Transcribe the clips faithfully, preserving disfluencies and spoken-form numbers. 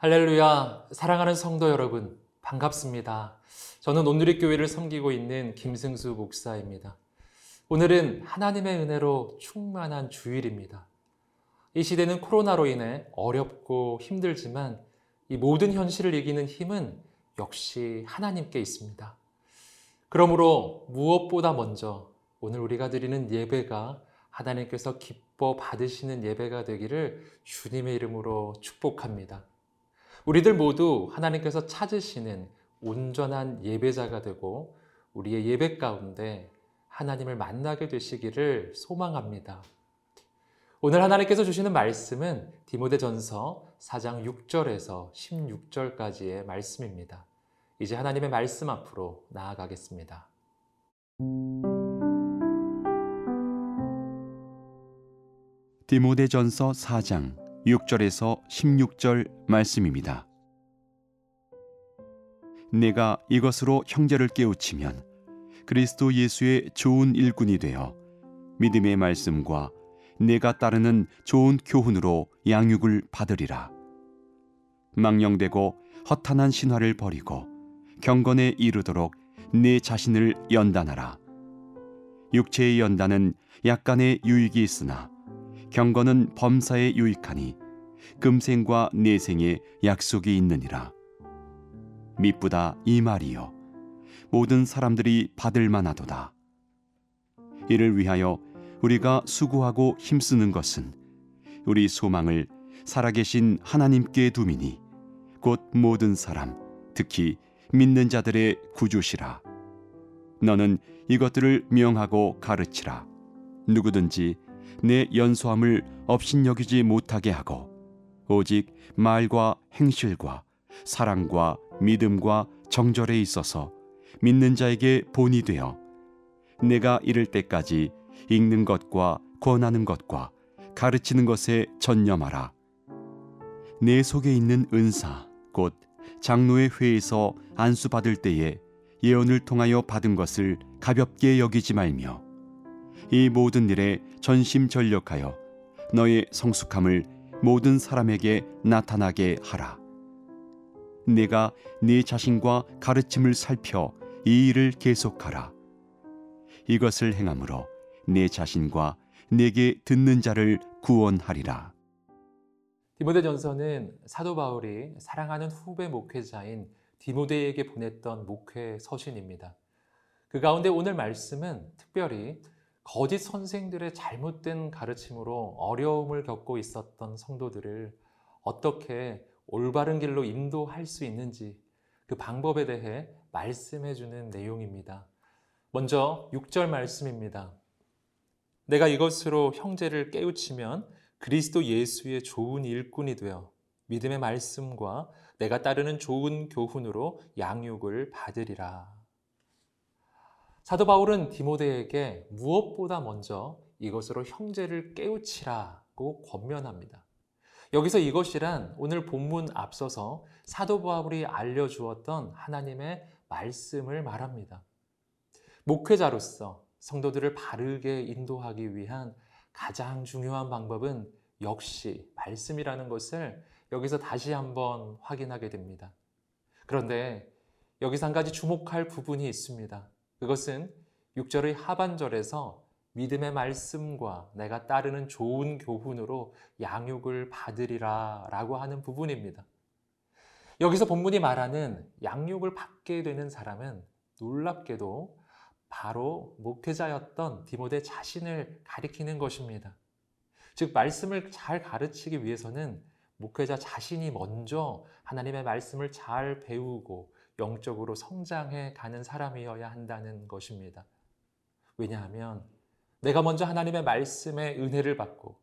할렐루야, 사랑하는 성도 여러분, 반갑습니다. 저는 온누리교회를 섬기고 있는 김승수 목사입니다. 오늘은 하나님의 은혜로 충만한 주일입니다. 이 시대는 코로나로 인해 어렵고 힘들지만 이 모든 현실을 이기는 힘은 역시 하나님께 있습니다. 그러므로 무엇보다 먼저 오늘 우리가 드리는 예배가 하나님께서 기뻐 받으시는 예배가 되기를 주님의 이름으로 축복합니다. 우리들 모두 하나님께서 찾으시는 온전한 예배자가 되고 우리의 예배 가운데 하나님을 만나게 되시기를 소망합니다. 오늘 하나님께서 주시는 말씀은 디모데전서 사 장 육 절에서 십육 절까지의 말씀입니다. 이제 하나님의 말씀 앞으로 나아가겠습니다. 디모데전서 사 장 육 절에서 십육 절 말씀입니다. 내가 이것으로 형제를 깨우치면 그리스도 예수의 좋은 일꾼이 되어 믿음의 말씀과 내가 따르는 좋은 교훈으로 양육을 받으리라. 망령되고 허탄한 신화를 버리고 경건에 이르도록 내 자신을 연단하라. 육체의 연단은 약간의 유익이 있으나 경건은 범사에 유익하니 금생과 내생에 약속이 있느니라. 미쁘다 이 말이요, 모든 사람들이 받을 만하도다. 이를 위하여 우리가 수고하고 힘쓰는 것은 우리 소망을 살아계신 하나님께 두미니 곧 모든 사람, 특히 믿는 자들의 구주시라. 너는 이것들을 명하고 가르치라. 누구든지 내 연소함을 업신여기지 못하게 하고 오직 말과 행실과 사랑과 믿음과 정절에 있어서 믿는 자에게 본이 되어 내가 이를 때까지 읽는 것과 권하는 것과 가르치는 것에 전념하라. 내 속에 있는 은사 곧 장로의 회에서 안수받을 때에 예언을 통하여 받은 것을 가볍게 여기지 말며 이 모든 일에 전심전력하여 너의 성숙함을 모든 사람에게 나타나게 하라. 내가 네 자신과 가르침을 살펴 이 일을 계속하라. 이것을 행함으로 내 자신과 내게 듣는 자를 구원하리라. 디모데전서는 사도 바울이 사랑하는 후배 목회자인 디모데에게 보냈던 목회 서신입니다. 그 가운데 오늘 말씀은 특별히 거짓 선생들의 잘못된 가르침으로 어려움을 겪고 있었던 성도들을 어떻게 올바른 길로 인도할 수 있는지 그 방법에 대해 말씀해주는 내용입니다. 먼저 육 절 말씀입니다. 내가 이것으로 형제를 깨우치면 그리스도 예수의 좋은 일꾼이 되어 믿음의 말씀과 내가 따르는 좋은 교훈으로 양육을 받으리라. 사도 바울은 디모데에게 무엇보다 먼저 이것으로 형제를 깨우치라고 권면합니다. 여기서 이것이란 오늘 본문 앞서서 사도 바울이 알려주었던 하나님의 말씀을 말합니다. 목회자로서 성도들을 바르게 인도하기 위한 가장 중요한 방법은 역시 말씀이라는 것을 여기서 다시 한번 확인하게 됩니다. 그런데 여기서 한 가지 주목할 부분이 있습니다. 그것은 육 절의 하반절에서 믿음의 말씀과 내가 따르는 좋은 교훈으로 양육을 받으리라 라고 하는 부분입니다. 여기서 본문이 말하는 양육을 받게 되는 사람은 놀랍게도 바로 목회자였던 디모데 자신을 가리키는 것입니다. 즉 말씀을 잘 가르치기 위해서는 목회자 자신이 먼저 하나님의 말씀을 잘 배우고 영적으로 성장해 가는 사람이어야 한다는 것입니다. 왜냐하면 내가 먼저 하나님의 말씀의 은혜를 받고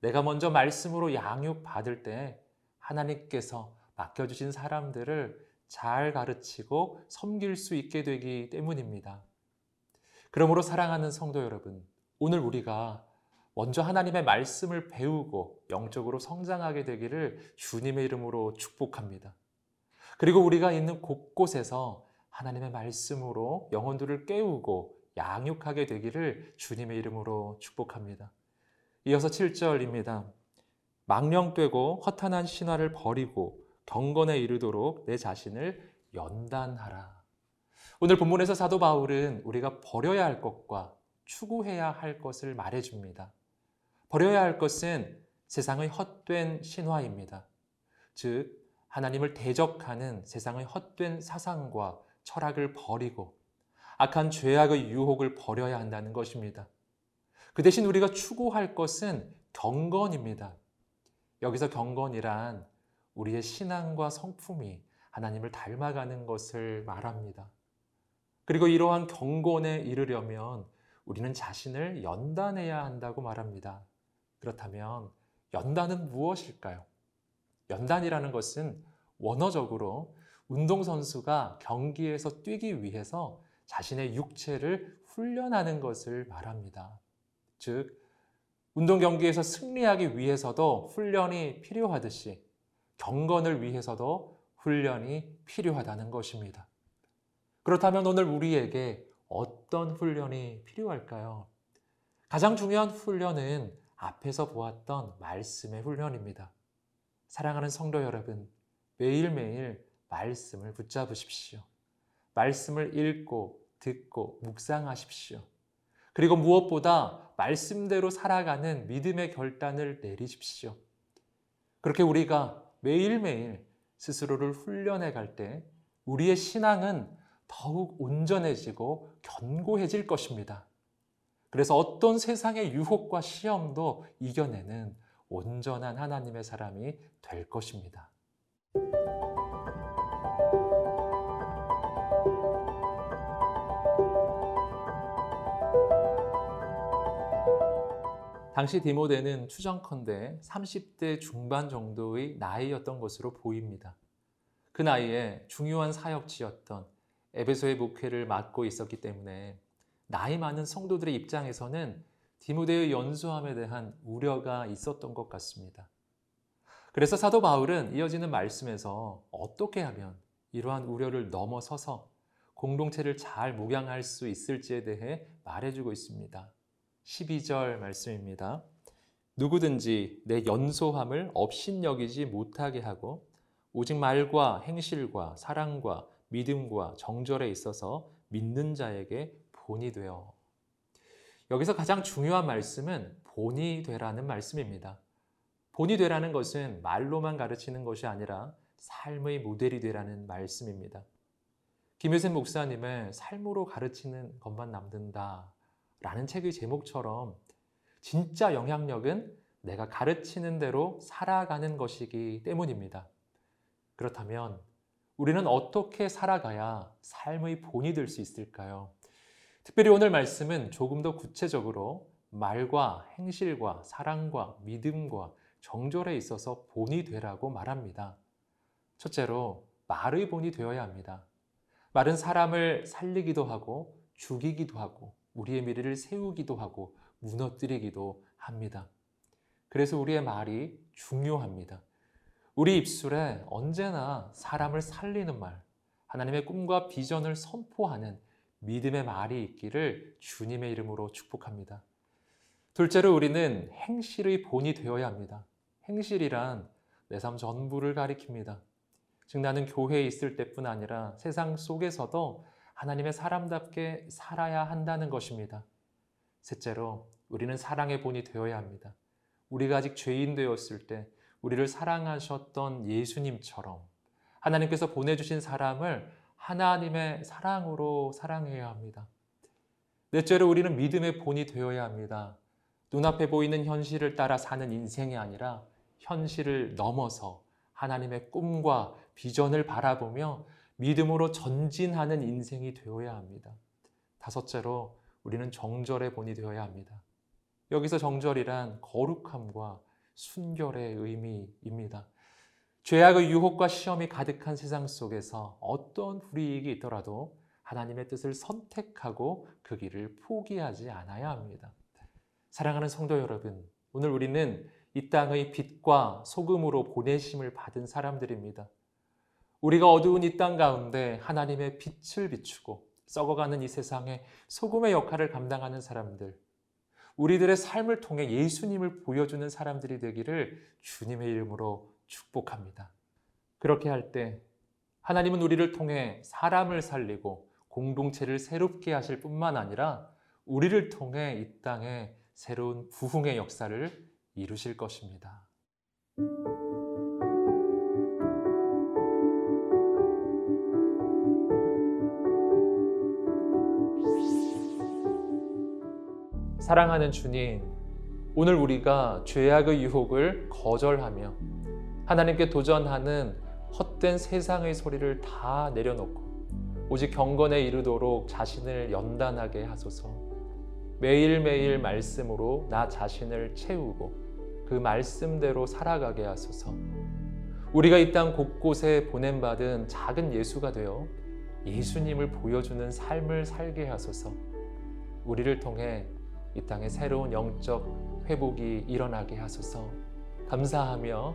내가 먼저 말씀으로 양육받을 때 하나님께서 맡겨주신 사람들을 잘 가르치고 섬길 수 있게 되기 때문입니다. 그러므로 사랑하는 성도 여러분, 오늘 우리가 먼저 하나님의 말씀을 배우고 영적으로 성장하게 되기를 주님의 이름으로 축복합니다. 그리고 우리가 있는 곳곳에서 하나님의 말씀으로 영혼들을 깨우고 양육하게 되기를 주님의 이름으로 축복합니다. 이어서 칠 절입니다. 망령되고 허탄한 신화를 버리고 경건에 이르도록 내 자신을 연단하라. 오늘 본문에서 사도 바울은 우리가 버려야 할 것과 추구해야 할 것을 말해줍니다. 버려야 할 것은 세상의 헛된 신화입니다. 즉 하나님을 대적하는 세상의 헛된 사상과 철학을 버리고 악한 죄악의 유혹을 버려야 한다는 것입니다. 그 대신 우리가 추구할 것은 경건입니다. 여기서 경건이란 우리의 신앙과 성품이 하나님을 닮아가는 것을 말합니다. 그리고 이러한 경건에 이르려면 우리는 자신을 연단해야 한다고 말합니다. 그렇다면 연단은 무엇일까요? 연단이라는 것은 원어적으로 운동선수가 경기에서 뛰기 위해서 자신의 육체를 훈련하는 것을 말합니다. 즉, 운동 경기에서 승리하기 위해서도 훈련이 필요하듯이 경건을 위해서도 훈련이 필요하다는 것입니다. 그렇다면 오늘 우리에게 어떤 훈련이 필요할까요? 가장 중요한 훈련은 앞에서 보았던 말씀의 훈련입니다. 사랑하는 성도 여러분, 매일매일 말씀을 붙잡으십시오. 말씀을 읽고 듣고 묵상하십시오. 그리고 무엇보다 말씀대로 살아가는 믿음의 결단을 내리십시오. 그렇게 우리가 매일매일 스스로를 훈련해 갈 때 우리의 신앙은 더욱 온전해지고 견고해질 것입니다. 그래서 어떤 세상의 유혹과 시험도 이겨내는 온전한 하나님의 사람이 될 것입니다. 당시 디모데는 추정컨대 삼십 대 중반 정도의 나이였던 것으로 보입니다. 그 나이에 중요한 사역지였던 에베소의 목회를 맡고 있었기 때문에 나이 많은 성도들의 입장에서는 디모데의 연소함에 대한 우려가 있었던 것 같습니다. 그래서 사도 바울은 이어지는 말씀에서 어떻게 하면 이러한 우려를 넘어서서 공동체를 잘 목양할 수 있을지에 대해 말해주고 있습니다. 십이 절 말씀입니다. 누구든지 내 연소함을 업신여기지 못하게 하고 오직 말과 행실과 사랑과 믿음과 정절에 있어서 믿는 자에게 본이 되어. 여기서 가장 중요한 말씀은 본이 되라는 말씀입니다. 본이 되라는 것은 말로만 가르치는 것이 아니라 삶의 모델이 되라는 말씀입니다. 김효센 목사님의 삶으로 가르치는 것만 남는다 라는 책의 제목처럼 진짜 영향력은 내가 가르치는 대로 살아가는 것이기 때문입니다. 그렇다면 우리는 어떻게 살아가야 삶의 본이 될 수 있을까요? 특별히 오늘 말씀은 조금 더 구체적으로 말과 행실과 사랑과 믿음과 정절에 있어서 본이 되라고 말합니다. 첫째로 말의 본이 되어야 합니다. 말은 사람을 살리기도 하고 죽이기도 하고 우리의 미래를 세우기도 하고 무너뜨리기도 합니다. 그래서 우리의 말이 중요합니다. 우리 입술에 언제나 사람을 살리는 말, 하나님의 꿈과 비전을 선포하는 믿음의 말이 있기를 주님의 이름으로 축복합니다. 둘째로 우리는 행실의 본이 되어야 합니다. 행실이란 내 삶 전부를 가리킵니다. 즉 나는 교회에 있을 때뿐 아니라 세상 속에서도 하나님의 사람답게 살아야 한다는 것입니다. 셋째로 우리는 사랑의 본이 되어야 합니다. 우리가 아직 죄인 되었을 때 우리를 사랑하셨던 예수님처럼 하나님께서 보내주신 사람을 하나님의 사랑으로 사랑해야 합니다. 넷째로 우리는 믿음의 본이 되어야 합니다. 눈앞에 보이는 현실을 따라 사는 인생이 아니라 현실을 넘어서 하나님의 꿈과 비전을 바라보며 믿음으로 전진하는 인생이 되어야 합니다. 다섯째로 우리는 정절의 본이 되어야 합니다. 여기서 정절이란 거룩함과 순결의 의미입니다. 죄악의 유혹과 시험이 가득한 세상 속에서 어떤 불이익이 있더라도 하나님의 뜻을 선택하고 그 길을 포기하지 않아야 합니다. 사랑하는 성도 여러분, 오늘 우리는 이 땅의 빛과 소금으로 보내심을 받은 사람들입니다. 우리가 어두운 이 땅 가운데 하나님의 빛을 비추고 썩어가는 이 세상에 소금의 역할을 감당하는 사람들, 우리들의 삶을 통해 예수님을 보여주는 사람들이 되기를 주님의 이름으로 축복합니다. 그렇게 할 때 하나님은 우리를 통해 사람을 살리고 공동체를 새롭게 하실 뿐만 아니라 우리를 통해 이 땅에 새로운 부흥의 역사를 이루실 것입니다. 사랑하는 주님, 오늘 우리가 죄악의 유혹을 거절하며 하나님께 도전하는 헛된 세상의 소리를 다 내려놓고 오직 경건에 이르도록 자신을 연단하게 하소서. 매일매일 말씀으로 나 자신을 채우고 그 말씀대로 살아가게 하소서. 우리가 이 땅 곳곳에 보냄받은 작은 예수가 되어 예수님을 보여주는 삶을 살게 하소서. 우리를 통해 이 땅에 새로운 영적 회복이 일어나게 하소서. 감사하며